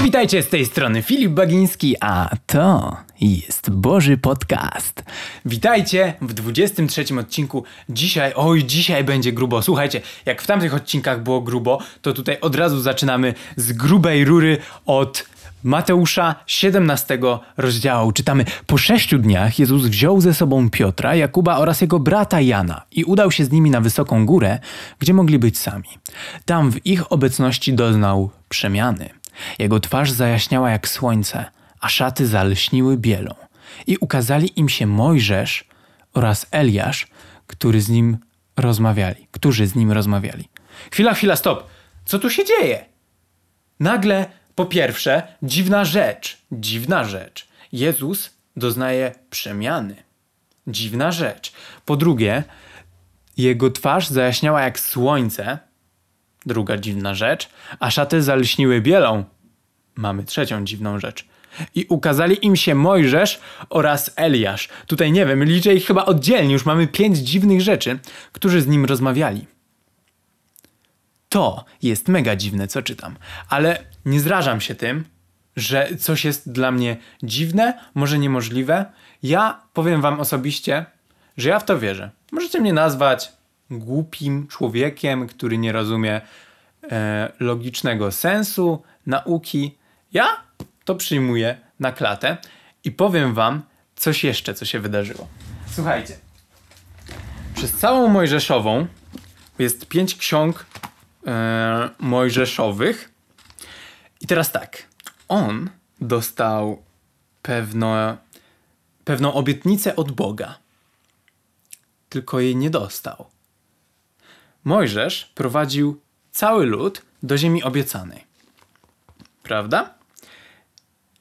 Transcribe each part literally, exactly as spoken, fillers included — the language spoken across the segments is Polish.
Hej, witajcie, z tej strony Filip Bagiński, a to jest Boży Podcast. Witajcie w dwudziestym trzecim odcinku. Dzisiaj, oj, dzisiaj będzie grubo. Słuchajcie, jak w tamtych odcinkach było grubo, to tutaj od razu zaczynamy z grubej rury od Mateusza siedemnastego rozdziału. Czytamy: po sześciu dniach Jezus wziął ze sobą Piotra, Jakuba oraz jego brata Jana i udał się z nimi na wysoką górę, gdzie mogli być sami. Tam w ich obecności doznał przemiany. Jego twarz zajaśniała jak słońce, a szaty zalśniły bielą. I ukazali im się Mojżesz oraz Eliasz, który z nim rozmawiali, którzy z nim rozmawiali. Chwila, chwila, stop. Co tu się dzieje? Nagle, po pierwsze, dziwna rzecz, dziwna rzecz. Jezus doznaje przemiany. Dziwna rzecz. Po drugie, jego twarz zajaśniała jak słońce. Druga dziwna rzecz, a szaty zalśniły bielą. Mamy trzecią dziwną rzecz. I ukazali im się Mojżesz oraz Eliasz. Tutaj nie wiem, liczę ich chyba oddzielnie, już mamy pięć dziwnych rzeczy, którzy z nim rozmawiali. To jest mega dziwne, co czytam, ale nie zrażam się tym, że coś jest dla mnie dziwne, może niemożliwe. Ja powiem wam osobiście, że ja w to wierzę. Możecie mnie nazwać głupim człowiekiem, który nie rozumie e, logicznego sensu, nauki. Ja to przyjmuję na klatę i powiem wam coś jeszcze, co się wydarzyło. Słuchajcie, przez całą Mojżeszową jest pięć ksiąg e, mojżeszowych i teraz tak, on dostał pewno, pewną obietnicę od Boga, tylko jej nie dostał. Mojżesz prowadził cały lud do ziemi obiecanej. Prawda?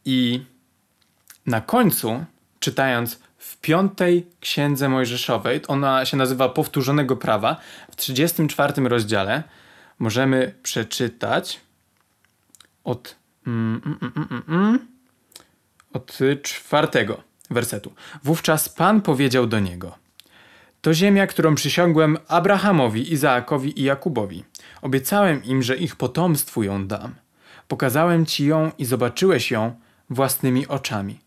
I na końcu, czytając w piątej księdze Mojżeszowej, ona się nazywa Powtórzonego Prawa, w trzydziestym czwartym rozdziale możemy przeczytać od, mm, mm, mm, mm, od czwartego wersetu. Wówczas Pan powiedział do niego: to ziemia, którą przysiągłem Abrahamowi, Izaakowi i Jakubowi. Obiecałem im, że ich potomstwu ją dam. Pokazałem ci ją i zobaczyłeś ją własnymi oczami.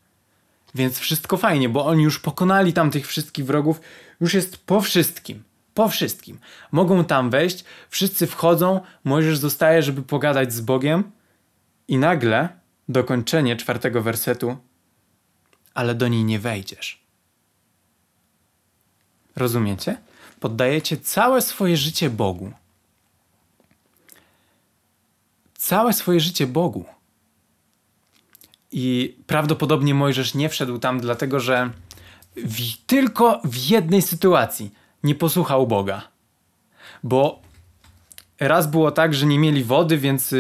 Więc wszystko fajnie, bo oni już pokonali tam tych wszystkich wrogów. Już jest po wszystkim. Po wszystkim. Mogą tam wejść, wszyscy wchodzą, Mojżesz zostaje, żeby pogadać z Bogiem. I nagle, dokończenie czwartego wersetu, ale do niej nie wejdziesz. Rozumiecie? Poddajecie całe swoje życie Bogu. Całe swoje życie Bogu. I prawdopodobnie Mojżesz nie wszedł tam, dlatego że w, tylko w jednej sytuacji nie posłuchał Boga. Bo raz było tak, że nie mieli wody, więc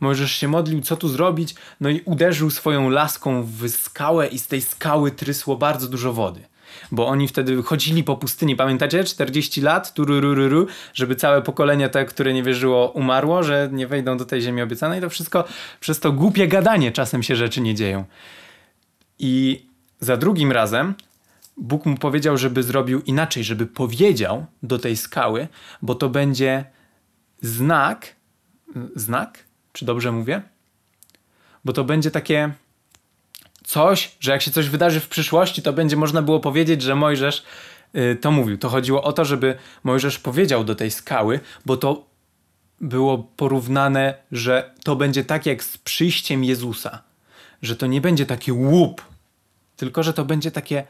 Mojżesz się modlił, co tu zrobić, no i uderzył swoją laską w skałę i z tej skały trysło bardzo dużo wody. Bo oni wtedy chodzili po pustyni, pamiętacie? czterdzieści lat, tururururu, żeby całe pokolenie te, które nie wierzyło, umarło, że nie wejdą do tej ziemi obiecanej. To wszystko przez to głupie gadanie czasem się rzeczy nie dzieją. I za drugim razem Bóg mu powiedział, żeby zrobił inaczej, żeby powiedział do tej skały, bo to będzie znak, znak? Czy dobrze mówię? Bo to będzie takie coś, że jak się coś wydarzy w przyszłości, to będzie można było powiedzieć, że Mojżesz yy, to mówił. To chodziło o to, żeby Mojżesz powiedział do tej skały, bo to było porównane, że to będzie tak jak z przyjściem Jezusa. Że to nie będzie taki łup, tylko że to będzie takie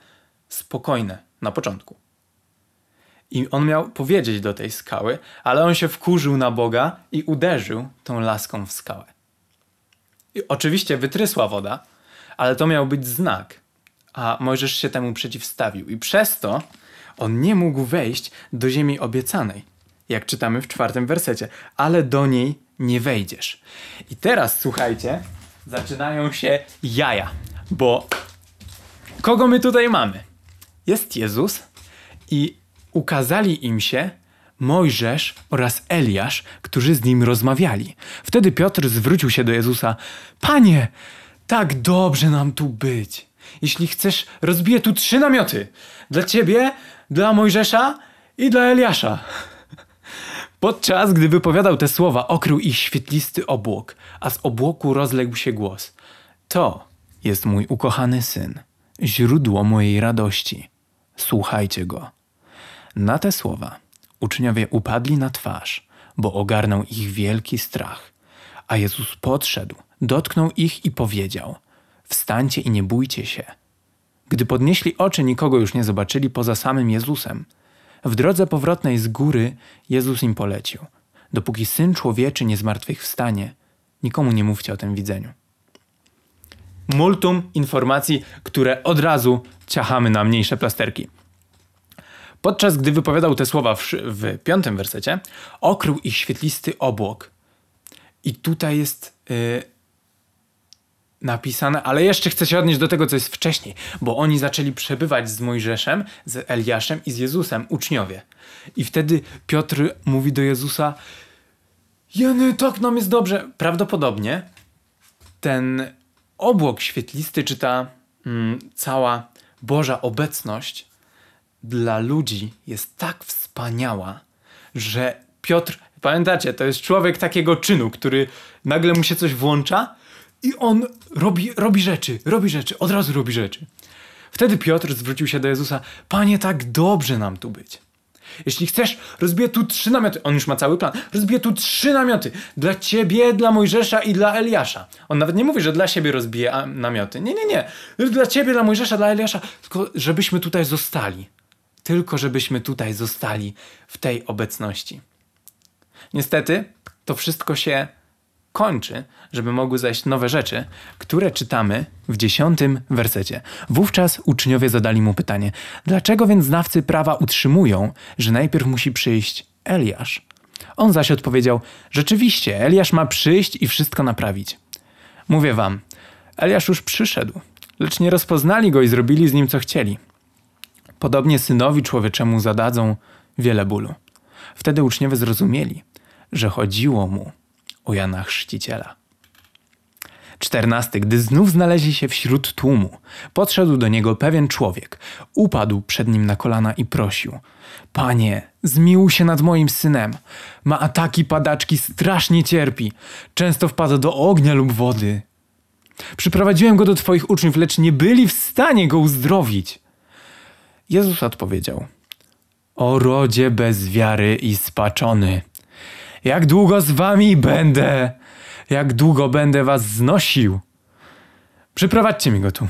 spokojne na początku. I on miał powiedzieć do tej skały, ale on się wkurzył na Boga i uderzył tą laską w skałę. I oczywiście wytrysła woda, ale to miał być znak, a Mojżesz się temu przeciwstawił i przez to on nie mógł wejść do ziemi obiecanej, jak czytamy w czwartym wersecie, ale do niej nie wejdziesz. I teraz, słuchajcie, zaczynają się jaja, bo kogo my tutaj mamy? Jest Jezus i ukazali im się Mojżesz oraz Eliasz, którzy z nim rozmawiali. Wtedy Piotr zwrócił się do Jezusa: Panie, tak dobrze nam tu być. Jeśli chcesz, rozbiję tu trzy namioty. Dla ciebie, dla Mojżesza i dla Eliasza. Podczas gdy wypowiadał te słowa, okrył ich świetlisty obłok, a z obłoku rozległ się głos. To jest mój ukochany syn, źródło mojej radości. Słuchajcie go. Na te słowa uczniowie upadli na twarz, bo ogarnął ich wielki strach. A Jezus podszedł, dotknął ich i powiedział: Wstańcie i nie bójcie się. Gdy podnieśli oczy, nikogo już nie zobaczyli poza samym Jezusem. W drodze powrotnej z góry Jezus im polecił: Dopóki Syn Człowieczy nie zmartwychwstanie, nikomu nie mówcie o tym widzeniu. Multum informacji, które od razu ciachamy na mniejsze plasterki. Podczas gdy wypowiadał te słowa w, w piątym wersecie, okrył ich świetlisty obłok. I tutaj jest yy, napisane, ale jeszcze chcę się odnieść do tego, co jest wcześniej, bo oni zaczęli przebywać z Mojżeszem, z Eliaszem i z Jezusem, uczniowie. I wtedy Piotr mówi do Jezusa: Jeny, tak nam jest dobrze. Prawdopodobnie ten obłok świetlisty, czy ta mm, cała Boża obecność dla ludzi jest tak wspaniała, że Piotr, pamiętacie, to jest człowiek takiego czynu, który nagle mu się coś włącza i on robi, robi rzeczy, robi rzeczy, od razu robi rzeczy. Wtedy Piotr zwrócił się do Jezusa: Panie, tak dobrze nam tu być. Jeśli chcesz, rozbiję tu trzy namioty. On już ma cały plan. Rozbiję tu trzy namioty. Dla ciebie, dla Mojżesza i dla Eliasza. On nawet nie mówi, że dla siebie rozbije namioty. Nie, nie, nie. Dla ciebie, dla Mojżesza, dla Eliasza. Tylko żebyśmy tutaj zostali. Tylko żebyśmy tutaj zostali w tej obecności. Niestety to wszystko się kończy, żeby mogły zajść nowe rzeczy, które czytamy w dziesiątym wersecie. Wówczas uczniowie zadali mu pytanie: dlaczego więc znawcy prawa utrzymują, że najpierw musi przyjść Eliasz? On zaś odpowiedział: rzeczywiście, Eliasz ma przyjść i wszystko naprawić. Mówię wam, Eliasz już przyszedł, lecz nie rozpoznali go i zrobili z nim co chcieli. Podobnie synowi człowieczemu zadadzą wiele bólu. Wtedy uczniowie zrozumieli, że chodziło mu o Jana Chrzciciela. czternasty. Gdy znów znaleźli się wśród tłumu, podszedł do niego pewien człowiek. Upadł przed nim na kolana i prosił: Panie, zmiłuj się nad moim synem. Ma ataki padaczki, strasznie cierpi. Często wpada do ognia lub wody. Przyprowadziłem go do twoich uczniów, lecz nie byli w stanie go uzdrowić. Jezus odpowiedział: O rodzie bez wiary i spaczony! Jak długo z wami będę? Jak długo będę was znosił? Przyprowadźcie mi go tu.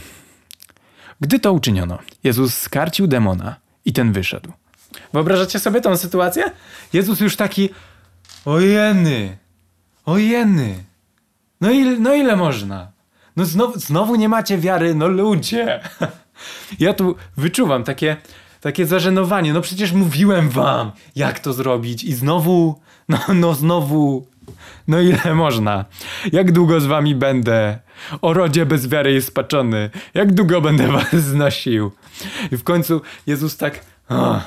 Gdy to uczyniono, Jezus skarcił demona i ten wyszedł. Wyobrażacie sobie tą sytuację? Jezus już taki: ojeny, ojeny, no, il, no ile można? No znowu, znowu nie macie wiary, no ludzie. Ja tu wyczuwam takie... Takie zażenowanie. No przecież mówiłem wam, jak to zrobić i znowu, no, no znowu, no ile można. Jak długo z wami będę? O rodzie bez wiary jest spaczony. Jak długo będę was znosił? I w końcu Jezus tak: o,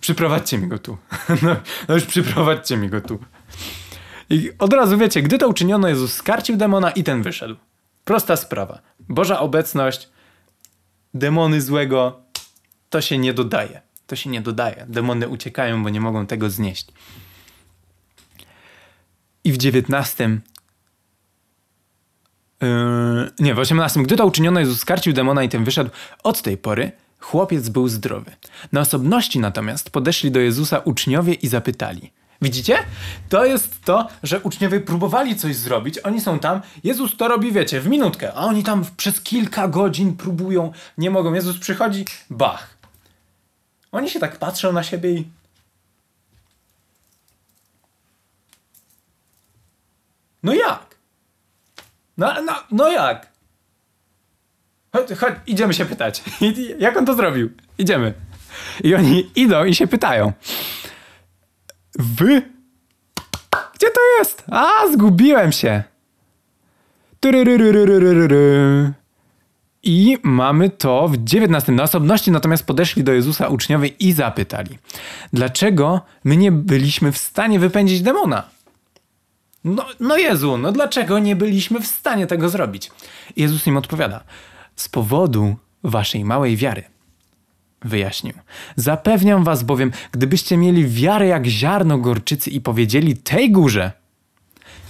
przyprowadźcie mi go tu. No, no już przyprowadźcie mi go tu. I od razu wiecie, gdy to uczyniono, Jezus skarcił demona i ten wyszedł. Prosta sprawa. Boża obecność, demony złego, To się nie dodaje. To się nie dodaje. Demony uciekają, bo nie mogą tego znieść. I w dziewiętnastym... Yy, nie, w osiemnastym. Gdy to uczyniono, Jezus skarcił demona i ten wyszedł. Od tej pory chłopiec był zdrowy. Na osobności natomiast podeszli do Jezusa uczniowie i zapytali. Widzicie? To jest to, że uczniowie próbowali coś zrobić, oni są tam, Jezus to robi, wiecie, w minutkę, a oni tam przez kilka godzin próbują, nie mogą, Jezus przychodzi, bach. Oni się tak patrzą na siebie i... No jak? No, no, no jak? Chodź, chodź, idziemy się pytać. Jak on to zrobił? Idziemy. I oni idą i się pytają. Wy? Gdzie to jest? A, zgubiłem się. I mamy to w dziewiętnastym. Na osobności natomiast podeszli do Jezusa uczniowie i zapytali: dlaczego my nie byliśmy w stanie wypędzić demona? No, no Jezu, no dlaczego nie byliśmy w stanie tego zrobić? Jezus im odpowiada: z powodu waszej małej wiary. wyjaśnił. Zapewniam was bowiem, gdybyście mieli wiarę jak ziarno gorczycy i powiedzieli tej górze.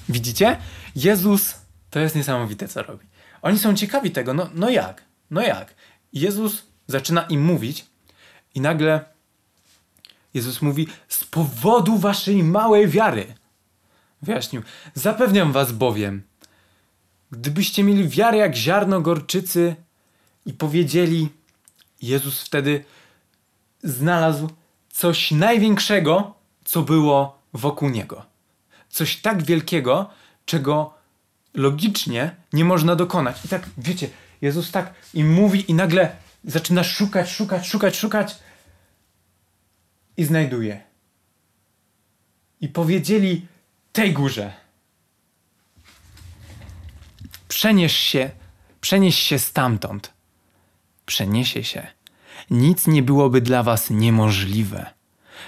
Widzicie? Jezus, to jest niesamowite, co robi. Oni są ciekawi tego, no, no jak? No jak? Jezus zaczyna im mówić i nagle Jezus mówi, z powodu waszej małej wiary. Wyjaśnił, zapewniam was bowiem, gdybyście mieli wiarę jak ziarno gorczycy i powiedzieli, Jezus wtedy znalazł coś największego, co było wokół niego. Coś tak wielkiego, czego logicznie nie można dokonać. I tak, wiecie, Jezus tak im mówi i nagle zaczyna szukać, szukać, szukać, szukać i znajduje. I powiedzieli tej górze. Przenieś się, przenieś się stamtąd. Przeniesie się. Nic nie byłoby dla was niemożliwe.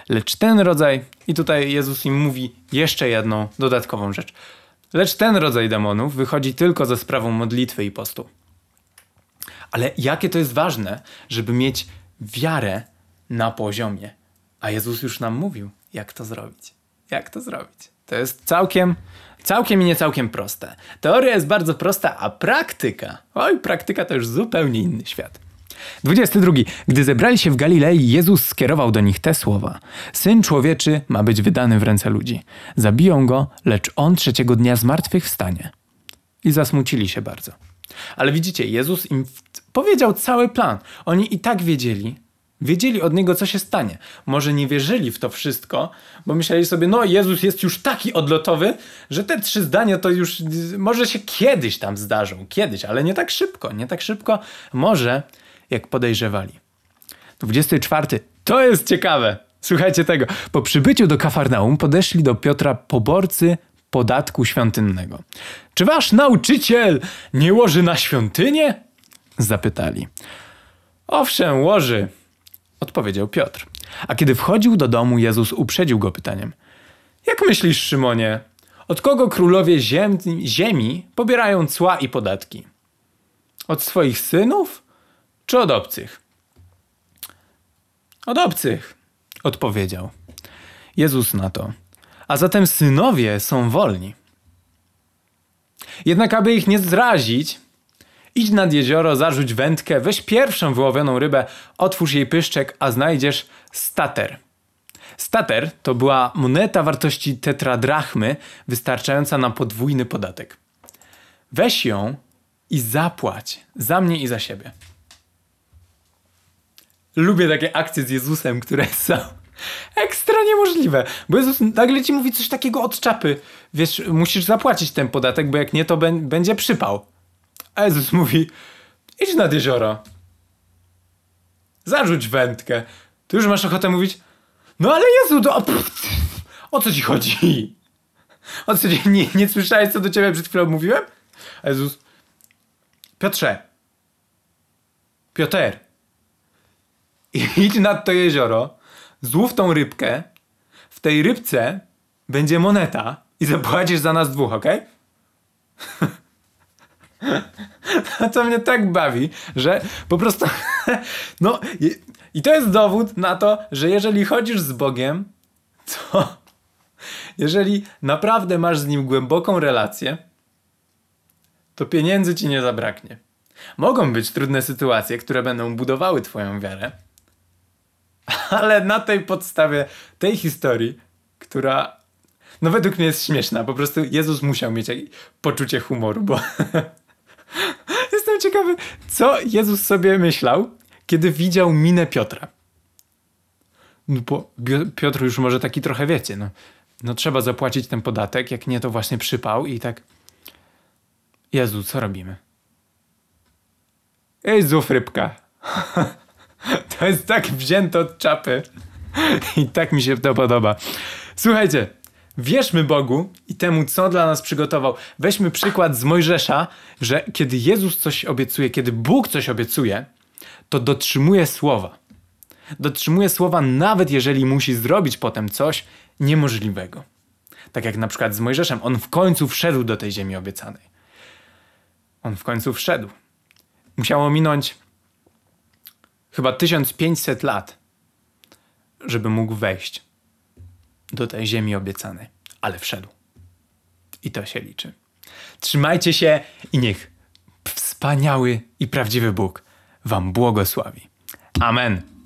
Lecz ten rodzaj, i tutaj Jezus im mówi jeszcze jedną dodatkową rzecz, lecz ten rodzaj demonów wychodzi tylko za sprawą modlitwy i postu. Ale jakie to jest ważne, żeby mieć wiarę na poziomie. A Jezus już nam mówił, jak to zrobić. Jak to zrobić? To jest całkiem, całkiem i nie całkiem proste. Teoria jest bardzo prosta, a praktyka, oj, praktyka to już zupełnie inny świat. dwudziesty drugi. Gdy zebrali się w Galilei, Jezus skierował do nich te słowa. Syn człowieczy ma być wydany w ręce ludzi. Zabiją go, lecz on trzeciego dnia zmartwychwstanie. I zasmucili się bardzo. Ale widzicie, Jezus im powiedział cały plan. Oni i tak wiedzieli, wiedzieli od niego, co się stanie. Może nie wierzyli w to wszystko, bo myśleli sobie, no Jezus jest już taki odlotowy, że te trzy zdania to już może się kiedyś tam zdarzą. Kiedyś, ale nie tak szybko, nie tak szybko. Może... jak podejrzewali. dwudziesty czwarty. To jest ciekawe. Słuchajcie tego. Po przybyciu do Kafarnaum podeszli do Piotra poborcy podatku świątynnego. Czy wasz nauczyciel nie łoży na świątynię? Zapytali. Owszem, łoży, odpowiedział Piotr. A kiedy wchodził do domu, Jezus uprzedził go pytaniem. Jak myślisz, Szymonie, od kogo królowie ziemi, ziemi pobierają cła i podatki? Od swoich synów? Czy od obcych? Od obcych, odpowiedział. Jezus na to. A zatem synowie są wolni. Jednak aby ich nie zrazić, idź nad jezioro, zarzuć wędkę, weź pierwszą wyłowioną rybę, otwórz jej pyszczek, a znajdziesz stater. Stater to była moneta wartości tetradrachmy, wystarczająca na podwójny podatek. Weź ją i zapłać za mnie i za siebie. Lubię takie akcje z Jezusem, które są ekstra niemożliwe. Bo Jezus nagle ci mówi coś takiego od czapy. Wiesz, musisz zapłacić ten podatek, bo jak nie, to b- będzie przypał. A Jezus mówi, idź nad jezioro. Zarzuć wędkę. Ty już masz ochotę mówić, no ale Jezu, to... Pff, o co ci chodzi? O co ci... Nie, nie słyszałeś, co do ciebie przed chwilą mówiłem? A Jezus, Piotrze. Piotr. Idź nad to jezioro, złów tą rybkę, w tej rybce będzie moneta i zapłacisz za nas dwóch, okej? Okay? To mnie tak bawi, że po prostu... no i, i to jest dowód na to, że jeżeli chodzisz z Bogiem, to jeżeli naprawdę masz z Nim głęboką relację, to pieniędzy ci nie zabraknie. Mogą być trudne sytuacje, które będą budowały twoją wiarę, ale na tej podstawie tej historii, która no według mnie jest śmieszna, po prostu Jezus musiał mieć poczucie humoru, bo jestem ciekawy, co Jezus sobie myślał, kiedy widział minę Piotra. No bo Piotr już może taki trochę, wiecie, no, no trzeba zapłacić ten podatek, jak nie to właśnie przypał i tak Jezu, co robimy? Ej, złów rybka. To jest tak wzięte od czapy. I tak mi się to podoba. Słuchajcie, wierzmy Bogu i temu, co dla nas przygotował. Weźmy przykład z Mojżesza, że kiedy Jezus coś obiecuje, kiedy Bóg coś obiecuje, to dotrzymuje słowa. Dotrzymuje słowa, nawet jeżeli musi zrobić potem coś niemożliwego. Tak jak na przykład z Mojżeszem. On w końcu wszedł do tej ziemi obiecanej. On w końcu wszedł. Musiało minąć chyba tysiąc pięćset lat, żeby mógł wejść do tej ziemi obiecanej. Ale wszedł. I to się liczy. Trzymajcie się i niech wspaniały i prawdziwy Bóg wam błogosławi. Amen.